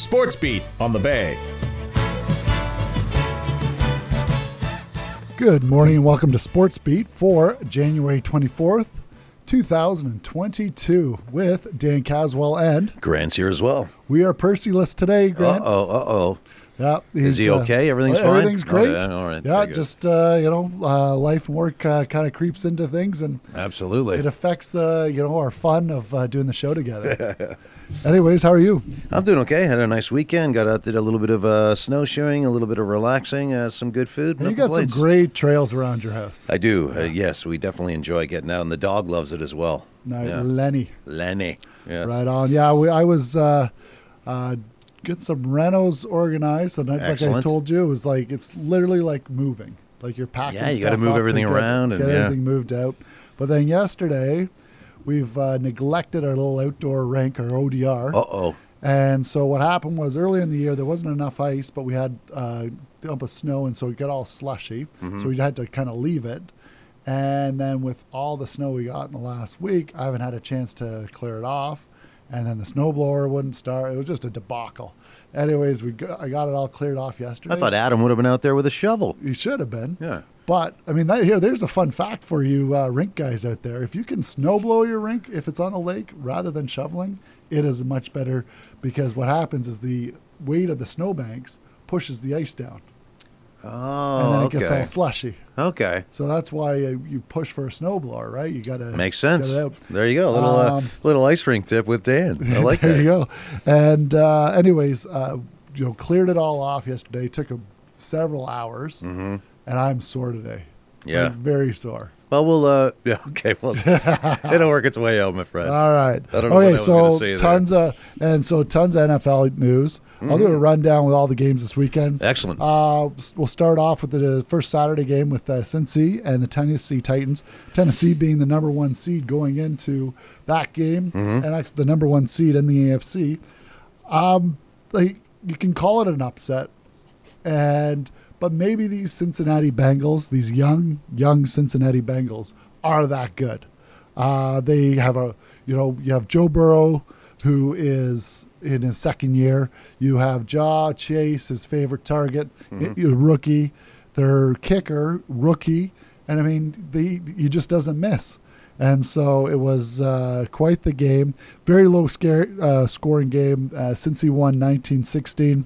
Sports Beat on the Bay. Good morning and welcome to Sports Beat for January 24th, 2022 with Dan Caswell and... Grant's here as well. We are Percy-less today, Grant. Yeah, is he okay? Everything's fine? Everything's great. All right. Yeah, just, life and work kind of creeps into things. And absolutely. It affects our fun of doing the show together. Anyways, how are you? I'm doing okay. Had a nice weekend. Got out, did a little bit of snowshoeing, a little bit of relaxing, some good food. And you got some great trails around your house. I do. Yeah. Yes, we definitely enjoy getting out. And the dog loves it as well. No, yeah. Lenny. Yes. Right on. Yeah, I was... get some renos organized. And like I told you, it was like, it's literally like moving. Like you're packing stuff. Yeah, you got to move everything around. Get everything moved out. But then yesterday, we've neglected our little outdoor rink, our ODR. Uh-oh. And so what happened was earlier in the year, there wasn't enough ice, but we had a dump of snow, and so it got all slushy. Mm-hmm. So we had to kind of leave it. And then with all the snow we got in the last week, I haven't had a chance to clear it off. And then the snowblower wouldn't start. It was just a debacle. Anyways, I got it all cleared off yesterday. I thought Adam would have been out there with a shovel. He should have been. Yeah. But, I mean, there's a fun fact for you rink guys out there. If you can snowblow your rink, if it's on a lake, rather than shoveling, it is much better because what happens is the weight of the snowbanks pushes the ice down. Oh, and then it gets all slushy. Okay. So that's why you push for a snowblower, right? You got to make sense. There you go. A little, little ice rink tip with Dan. I like there that. There you go. And cleared it all off yesterday. It took several hours. Mm-hmm. And I'm sore today. Yeah. I'm very sore. Well, we'll it'll work its way out, my friend. All right. I don't know what I was going to say there. Tons of NFL news. Mm-hmm. I'll do a rundown with all the games this weekend. Excellent. We'll start off with the first Saturday game with Cincy and the Tennessee Titans. Tennessee being the number one seed going into that game, mm-hmm. and the number one seed in the AFC. You can call it an upset, but maybe these Cincinnati Bengals, these young Cincinnati Bengals, are that good. They have you have Joe Burrow, who is in his second year. You have Ja Chase, his favorite target, mm-hmm. rookie. Their kicker, rookie, and I mean, he just doesn't miss. And so it was quite the game. Very low scoring game. Cincy won 19-16.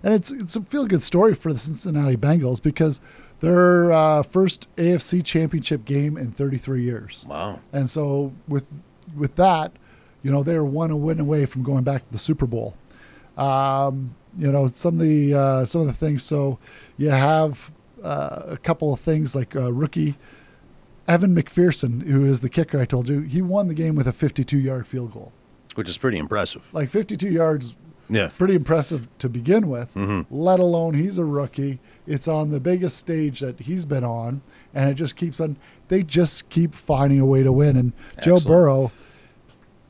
And it's a feel-good story for the Cincinnati Bengals because their first AFC championship game in 33 years. Wow. And so with that, they're one win away from going back to the Super Bowl. Some of the things. So you have a couple of things like rookie Evan McPherson, who is the kicker I told you, he won the game with a 52-yard field goal. Which is pretty impressive. Like 52 yards... Yeah, pretty impressive to begin with, mm-hmm. let alone he's a rookie. It's on the biggest stage that he's been on, and it just keeps on. They just keep finding a way to win. And excellent. Joe Burrow,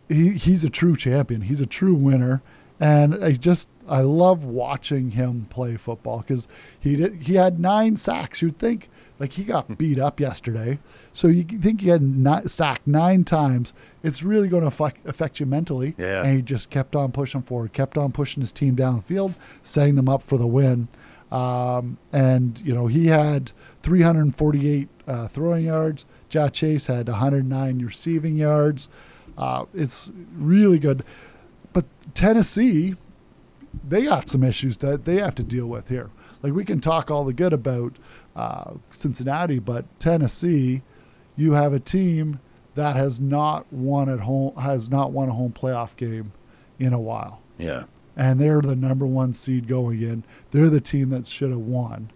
he's a true champion. He's a true winner. And I love watching him play football because he had 9 sacks. You'd think he got beat up yesterday. So you think he had sacked 9 times. It's really going to affect you mentally. Yeah. And he just kept on pushing forward, kept on pushing his team downfield, setting them up for the win. He had 348 throwing yards. Ja Chase had 109 receiving yards. It's really good. But Tennessee, they got some issues that they have to deal with here. Like, we can talk all the good about Cincinnati, but Tennessee, you have a team that has not won a home playoff game in a while. Yeah. And they're the number one seed going in. They're the team that should have won.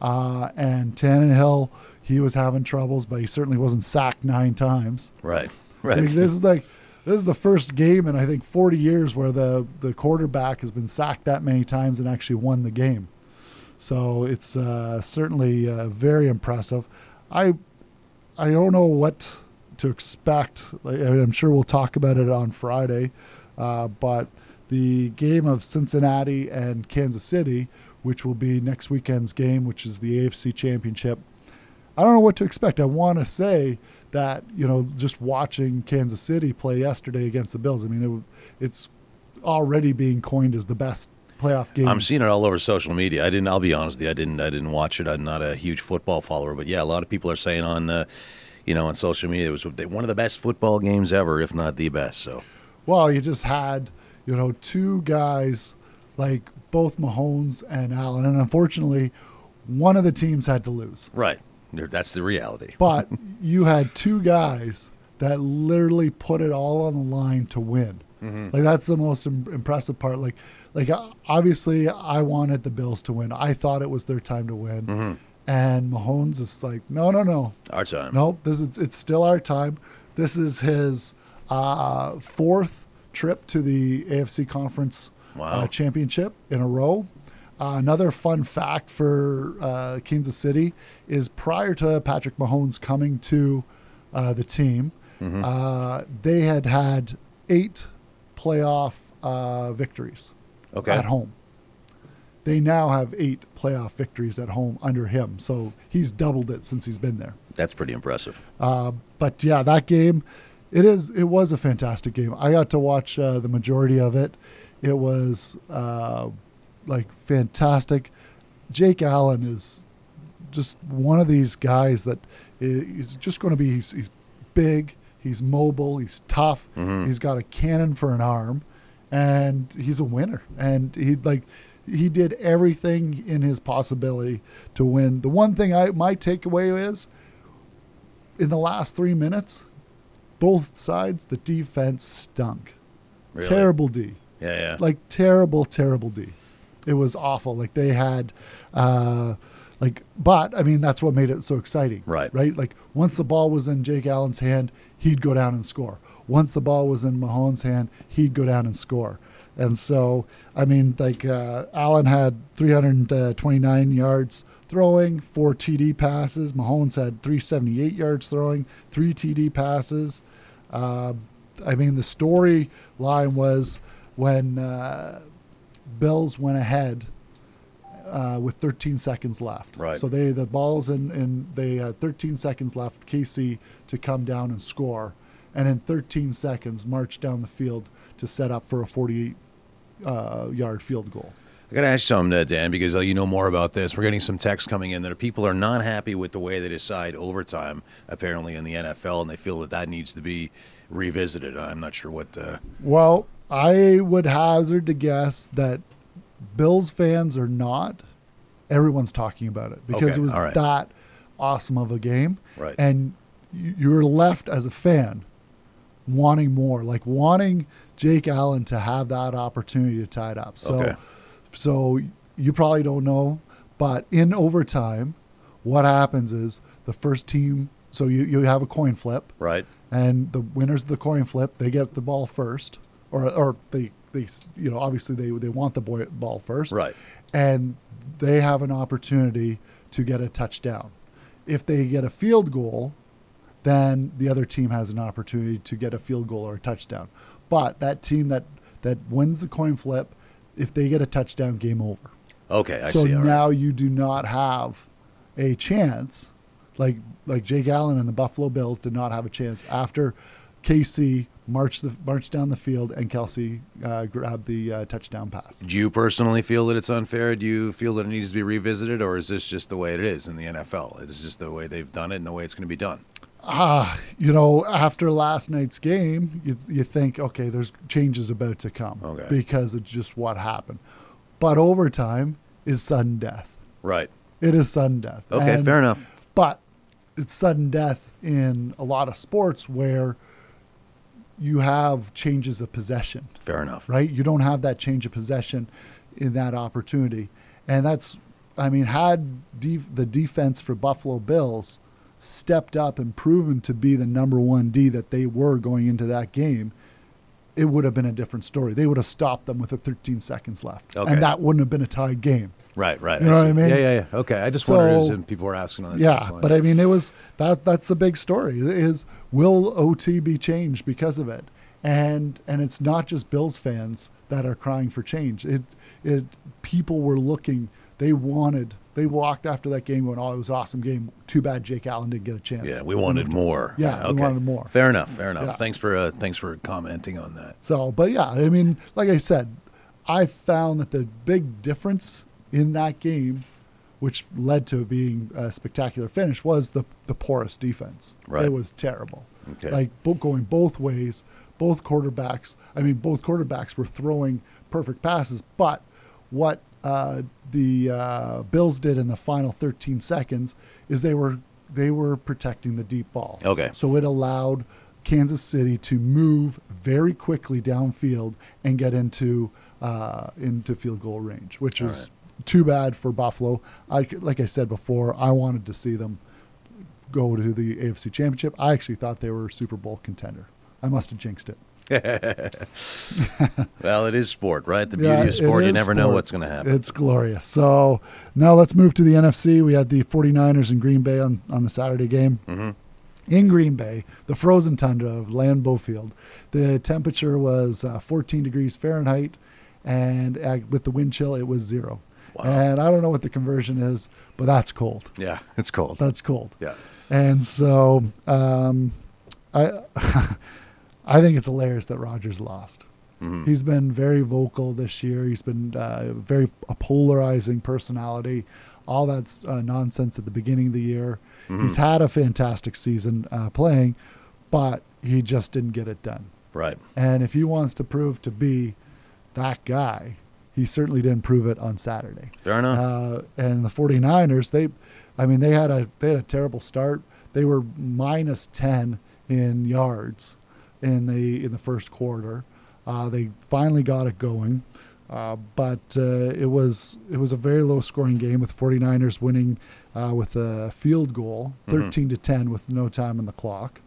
And Tannehill, he was having troubles, but he certainly wasn't sacked 9 times. Right. This is the first game in, I think, 40 years where the quarterback has been sacked that many times and actually won the game. So it's certainly very impressive. I don't know what to expect. I'm sure we'll talk about it on Friday. But the game of Cincinnati and Kansas City, which will be next weekend's game, which is the AFC Championship, I don't know what to expect. I want to say that, just watching Kansas City play yesterday against the Bills, I mean, it's already being coined as the best playoff game. I'm seeing it all over social media. I'll be honest with you. I didn't watch it. I'm not a huge football follower, but yeah, a lot of people are saying on social media it was one of the best football games ever, if not the best. So, well, you just had two guys like both Mahomes and Allen, and unfortunately, one of the teams had to lose. Right, that's the reality. But you had two guys that literally put it all on the line to win. Mm-hmm. Like that's the most impressive part. Like obviously, I wanted the Bills to win. I thought it was their time to win. Mm-hmm. And Mahomes is like, no, our time. Nope, it's still our time. This is his fourth trip to the AFC Conference Championship in a row. Another fun fact for Kansas City is prior to Patrick Mahomes coming to the team, mm-hmm. They had 8 playoff victories at home. They now have 8 playoff victories at home under him, so he's doubled it since he's been there. That's pretty impressive. But yeah, that game, it was a fantastic game. I got to watch the majority of it. It was fantastic. Jake Allen is just one of these guys that is just going to be. He's big. He's mobile. He's tough. Mm-hmm. He's got a cannon for an arm, and he's a winner. And he did everything in his possibility to win. The one thing my takeaway is, in the last 3 minutes, both sides the defense stunk. Really? Terrible D. Yeah. Terrible D. It was awful. They had, but I mean, that's what made it so exciting, right? Once the ball was in Jake Allen's hand, he'd go down and score. Once the ball was in Mahone's hand, he'd go down and score. And so, I mean, Allen had 329 yards throwing, 4 TD passes. Mahomes had 378 yards throwing, 3 TD passes. I mean, the story line was when Bills went ahead with 13 seconds left. Right. So the ball's in, and they had 13 seconds left, Casey to come down and score. And in 13 seconds, march down the field to set up for a 48-yard field goal. I got to ask you something, Dan, because you know more about this. We're getting some texts coming in that people are not happy with the way they decide overtime, apparently, in the NFL, and they feel that needs to be revisited. I'm not sure what Well, I would hazard to guess that Bills fans are not. Everyone's talking about it because it was that awesome of a game. Right. And you were left as a fan wanting more, wanting Jake Allen to have that opportunity to tie it up. So you probably don't know, but in overtime, what happens is the first team, so you have a coin flip. Right. And the winners of the coin flip, they get the ball first, or they obviously they want the ball first. Right. And they have an opportunity to get a touchdown. If they get a field goal, then the other team has an opportunity to get a field goal or a touchdown. But that team that wins the coin flip, if they get a touchdown, game over. Okay, I see. So now you do not have a chance. Like Jake Allen and the Buffalo Bills did not have a chance after KC marched down the field and Kelsey grabbed the touchdown pass. Do you personally feel that it's unfair? Do you feel that it needs to be revisited, or is this just the way it is in the NFL? It's just the way they've done it and the way it's going to be done. After last night's game, you think, okay, there's changes about to come because it's just what happened. But overtime is sudden death. Right. It is sudden death. Okay, fair enough. But it's sudden death in a lot of sports where you have changes of possession. Fair enough. Right? You don't have that change of possession in that opportunity. And that's, I mean, had the defense for Buffalo Bills stepped up and proven to be the number one D that they were going into that game, it would have been a different story. They would have stopped them with 13 seconds left. Okay. And that wouldn't have been a tied game. Right. You know what I mean? Yeah. Okay. I just wondered if people were asking on that. Yeah, but I mean, it was that's the big story is will OT be changed because of it? And it's not just Bills fans that are crying for change. People were looking They walked after that game going, oh, it was an awesome game. Too bad Jake Allen didn't get a chance. Yeah, we wanted more. Yeah, okay. We wanted more. Fair enough, fair enough. Yeah. Thanks for commenting on that. So, but yeah, I mean, like I said, I found that the big difference in that game, which led to being a spectacular finish, was the porous defense. Right. It was terrible. Okay. Like going both ways, both quarterbacks were throwing perfect passes, but what the Bills did in the final 13 seconds is they were protecting the deep ball. Okay. So it allowed Kansas City to move very quickly downfield and get into field goal range, which is too bad for Buffalo. Like I said before, I wanted to see them go to the AFC Championship. I actually thought they were a Super Bowl contender. I must have jinxed it. Well, it is sport, right? The beauty of sport, you never know what's going to happen. It's glorious. So now let's move to the NFC. We had the 49ers in Green Bay on the Saturday game. Mm-hmm. In Green Bay, the frozen tundra of Lambeau Field. The temperature was 14 degrees Fahrenheit, and with the wind chill, it was 0. Wow. And I don't know what the conversion is, but that's cold. Yeah, it's cold. That's cold. Yeah. And so I think it's hilarious that Rodgers lost. Mm-hmm. He's been very vocal this year. He's been a polarizing personality. All that's nonsense at the beginning of the year. Mm-hmm. He's had a fantastic season playing, but he just didn't get it done. Right. And if he wants to prove to be that guy, he certainly didn't prove it on Saturday. Fair enough. And the 49ers, they had a terrible start. They were minus 10 in yards in the first quarter. They finally got it going, but it was a very low scoring game, with 49ers winning with a field goal, 13 to 10 with no time on the clock.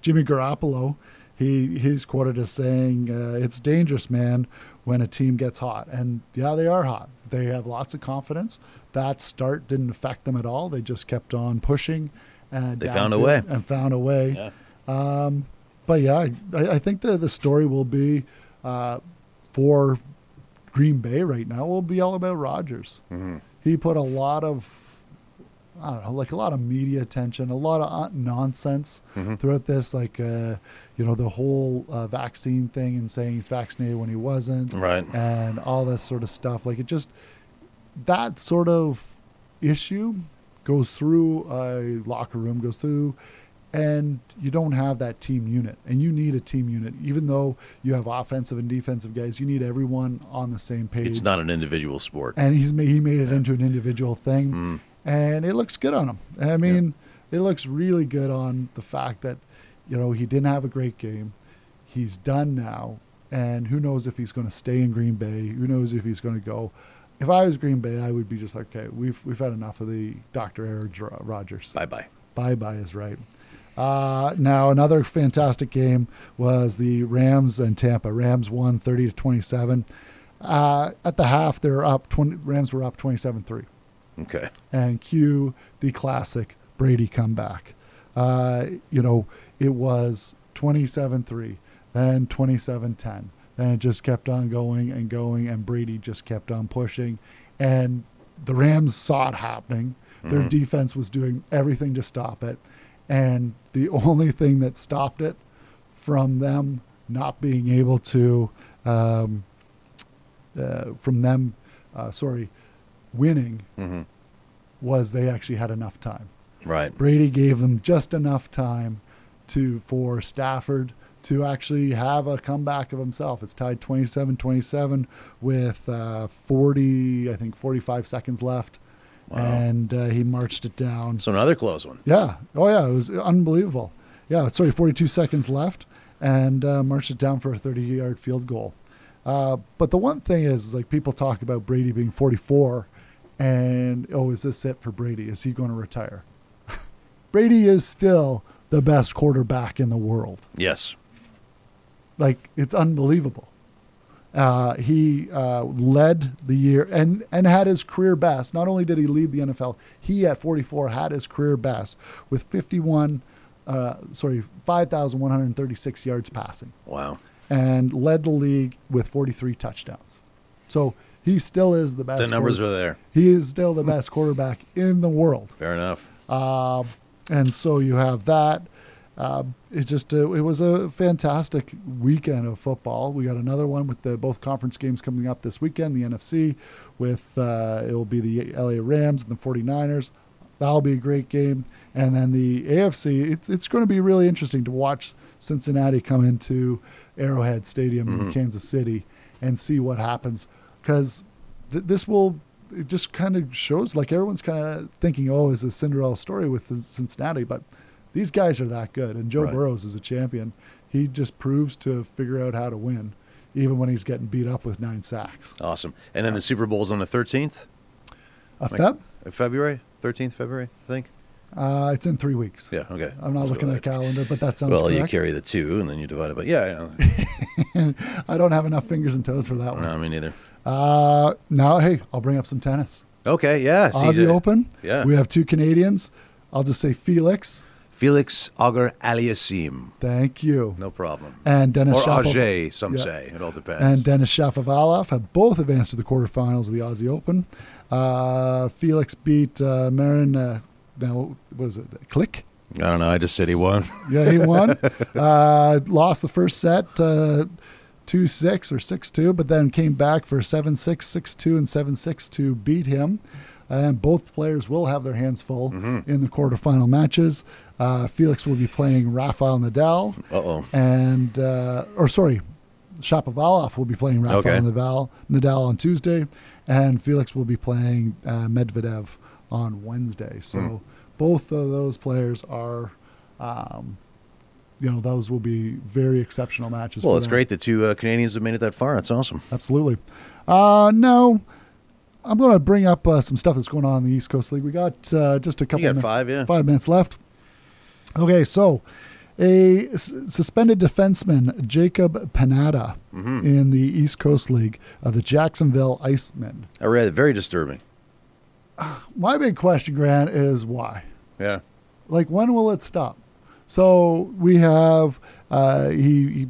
Jimmy Garoppolo, he's quoted as saying, "It's dangerous, man, when a team gets hot." And yeah, they are hot. They have lots of confidence. That start didn't affect them at all. They just kept on pushing. They found a way. And found a way. Yeah. But yeah, I think the story will be for Green Bay right now will be all about Rodgers. Mm-hmm. He put a lot of, a lot of media attention, a lot of nonsense throughout this, the whole vaccine thing and saying he's vaccinated when he wasn't, right, and all this sort of stuff. Like, it just, that sort of issue goes through a locker room, and you don't have that team unit, and you need a team unit. Even though you have offensive and defensive guys, you need everyone on the same page. It's not an individual sport. And he made it into an individual thing, and it looks good on him. I mean, It looks really good on the fact that, he didn't have a great game. He's done now, and who knows if he's going to stay in Green Bay. Who knows if he's going to go. If I was Green Bay, I would be just like, okay, we've had enough of the Dr. Aaron Rodgers. Bye-bye. Bye-bye is right. Now, another fantastic game was the Rams and Tampa. Rams won 30-27. At the half, they were up. Rams were up 27-3. Okay. And cue the classic Brady comeback. It was 27-3, then 27-10. Then it just kept on going and going, and Brady just kept on pushing. And the Rams saw it happening. Their defense was doing everything to stop it. And the only thing that stopped it from them not being able to, winning was they actually had enough time. Right. Brady gave them just enough time for Stafford to actually have a comeback of himself. It's tied 27-27 with 45 seconds left. Wow. And he marched it down. So another close one. Yeah. Oh, yeah. It was unbelievable. Yeah. 42 seconds left, and marched it down for a 30-yard field goal. But the one thing is, people talk about Brady being 44, and, is this it for Brady? Is he going to retire? Brady is still the best quarterback in the world. Yes. It's unbelievable. He led the year and had his career best. Not only did he lead the NFL, he at 44 had his career best with 5,136 yards passing. Wow. And led the league with 43 touchdowns. So He still is the best. The numbers are there. He is still the best quarterback in the world. Fair enough. And so you have that. It was a fantastic weekend of football. We got another one with both conference games coming up this weekend. The NFC with it will be the LA Rams and the 49ers. That'll be a great game. And then the AFC, it's going to be really interesting to watch Cincinnati come into Arrowhead Stadium in Kansas City and see what happens. Because it just kind of shows, like, everyone's kind of thinking, oh, it's a Cinderella story with Cincinnati. But these guys are that good. And Joe Burrows is a champion. He just proves to figure out how to win, even when he's getting beat up with 9 sacks. Awesome. And then the Super Bowl's on the 13th? February? 13th February, I think. It's in 3 weeks. Yeah, okay. I'm not looking at the calendar, but that sounds correct. You carry the 2 and then you divide it by. Yeah. I don't have enough fingers and toes for that one. No, me neither. Now, hey, I'll bring up some tennis. Okay, yeah. Aussie Open. Yeah. We have 2 Canadians. I'll just say Felix Auger Aliassime. Thank you. No problem. And Dennis Auger, some say. It all depends. And Dennis Shapovalov have both advanced to the quarterfinals of the Aussie Open. Felix beat Marin. Now, what is it? Click? I don't know. I just said he won. Yeah, he won. Lost the first set 2-6 or 6-2, but then came back for 7-6, 6-2, and 7-6 to beat him. And both players will have their hands full in the quarterfinal matches. Felix will be playing Rafael Nadal. And, Shapovalov will be playing Rafael Nadal on Tuesday. And Felix will be playing Medvedev on Wednesday. So both of those players are, those will be very exceptional matches. Well, it's great that 2 Canadians have made it that far. That's awesome. Absolutely. Now, I'm going to bring up some stuff that's going on in the East Coast League. We got just a couple of 5 minutes left. Okay, so a suspended defenseman, Jacob Panetta, in the East Coast League of the Jacksonville Icemen. I read it. Very disturbing. My big question, Grant, is why? Yeah. Like, when will it stop? So we have he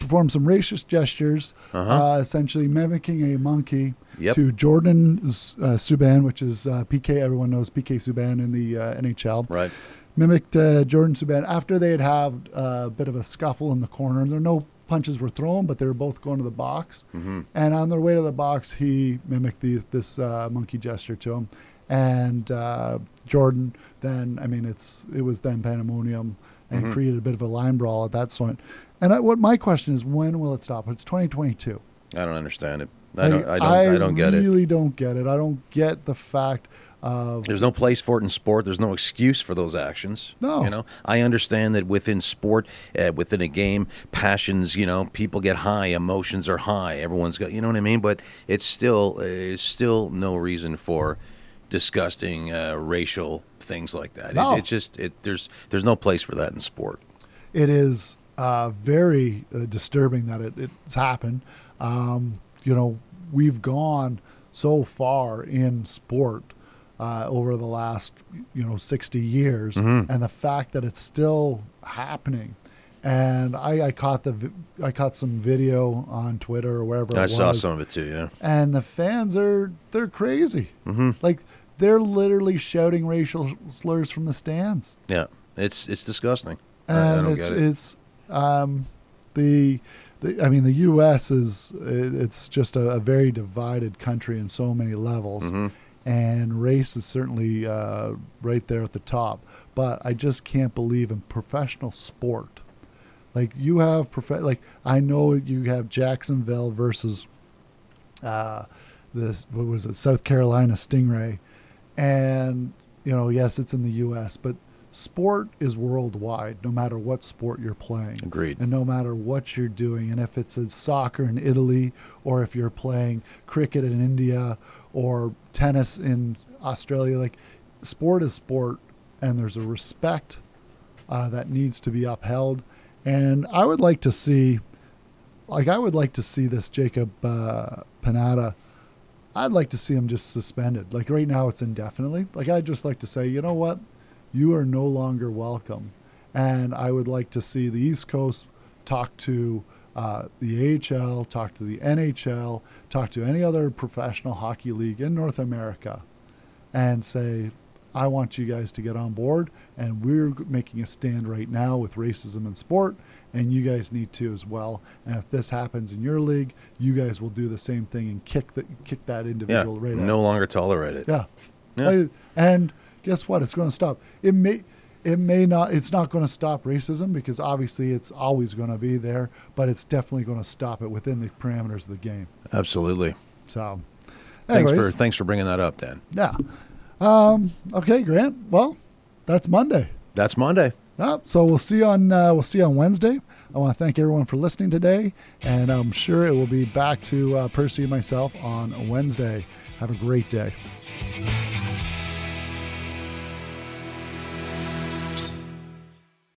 performed some racist gestures, essentially mimicking a monkey to Jordan Subban, which is PK. Everyone knows PK Subban in the NHL. Right. Mimicked Jordan Subban after they had had a bit of a scuffle in the corner. There were no punches were thrown, but they were both going to the box. And on their way to the box, he mimicked this monkey gesture to him. And Jordan then, it was then pandemonium and created a bit of a line brawl at that point. And what my question is, when will it stop? It's 2022. I don't understand it. I don't get it. I really don't get it. I don't get the fact of... There's no place for it in sport. There's no excuse for those actions. No. I understand that within sport, within a game, passions, people get high, emotions are high. Everyone's got, you know what I mean? But it's still, no reason for disgusting racial things like that. No. There's no place for that in sport. It is very disturbing that it's happened. We've gone so far in sport over the last, 60 years, and the fact that it's still happening. And I caught some video on Twitter or wherever. I saw some of it too, yeah. And the fans they're crazy. Like, they're literally shouting racial slurs from the stands. Yeah, it's disgusting. And I don't get it. It's the U.S. it's just a very divided country in so many levels, and race is certainly right there at the top. But I just can't believe in professional sport. Like, you have I know you have Jacksonville versus South Carolina Stingray, and yes, it's in the U.S., but sport is worldwide, no matter what sport you're playing. Agreed. And no matter what you're doing. And if it's in soccer in Italy, or if you're playing cricket in India, or tennis in Australia, like, sport is sport, and there's a respect that needs to be upheld. And I would like to see, this Jacob Panetta. I'd like to see him just suspended. Like, right now it's indefinitely. Like, I'd just like to say, you know what? You are no longer welcome. And I would like to see the East Coast talk to the AHL, talk to the NHL, talk to any other professional hockey league in North America and say, I want you guys to get on board, and we're making a stand right now with racism in sport, and you guys need to as well. And if this happens in your league, you guys will do the same thing and kick that individual right out. Yeah, no longer tolerate it. Yeah. Yeah. And guess what? It's going to stop. It may not. It's not going to stop racism because obviously it's always going to be there, but it's definitely going to stop it within the parameters of the game. Absolutely. So, anyways. Thanks for bringing that up, Dan. Yeah. Okay, Grant. Well, that's Monday. So we'll see you on Wednesday. I want to thank everyone for listening today, and I'm sure it will be back to Percy and myself on Wednesday. Have a great day.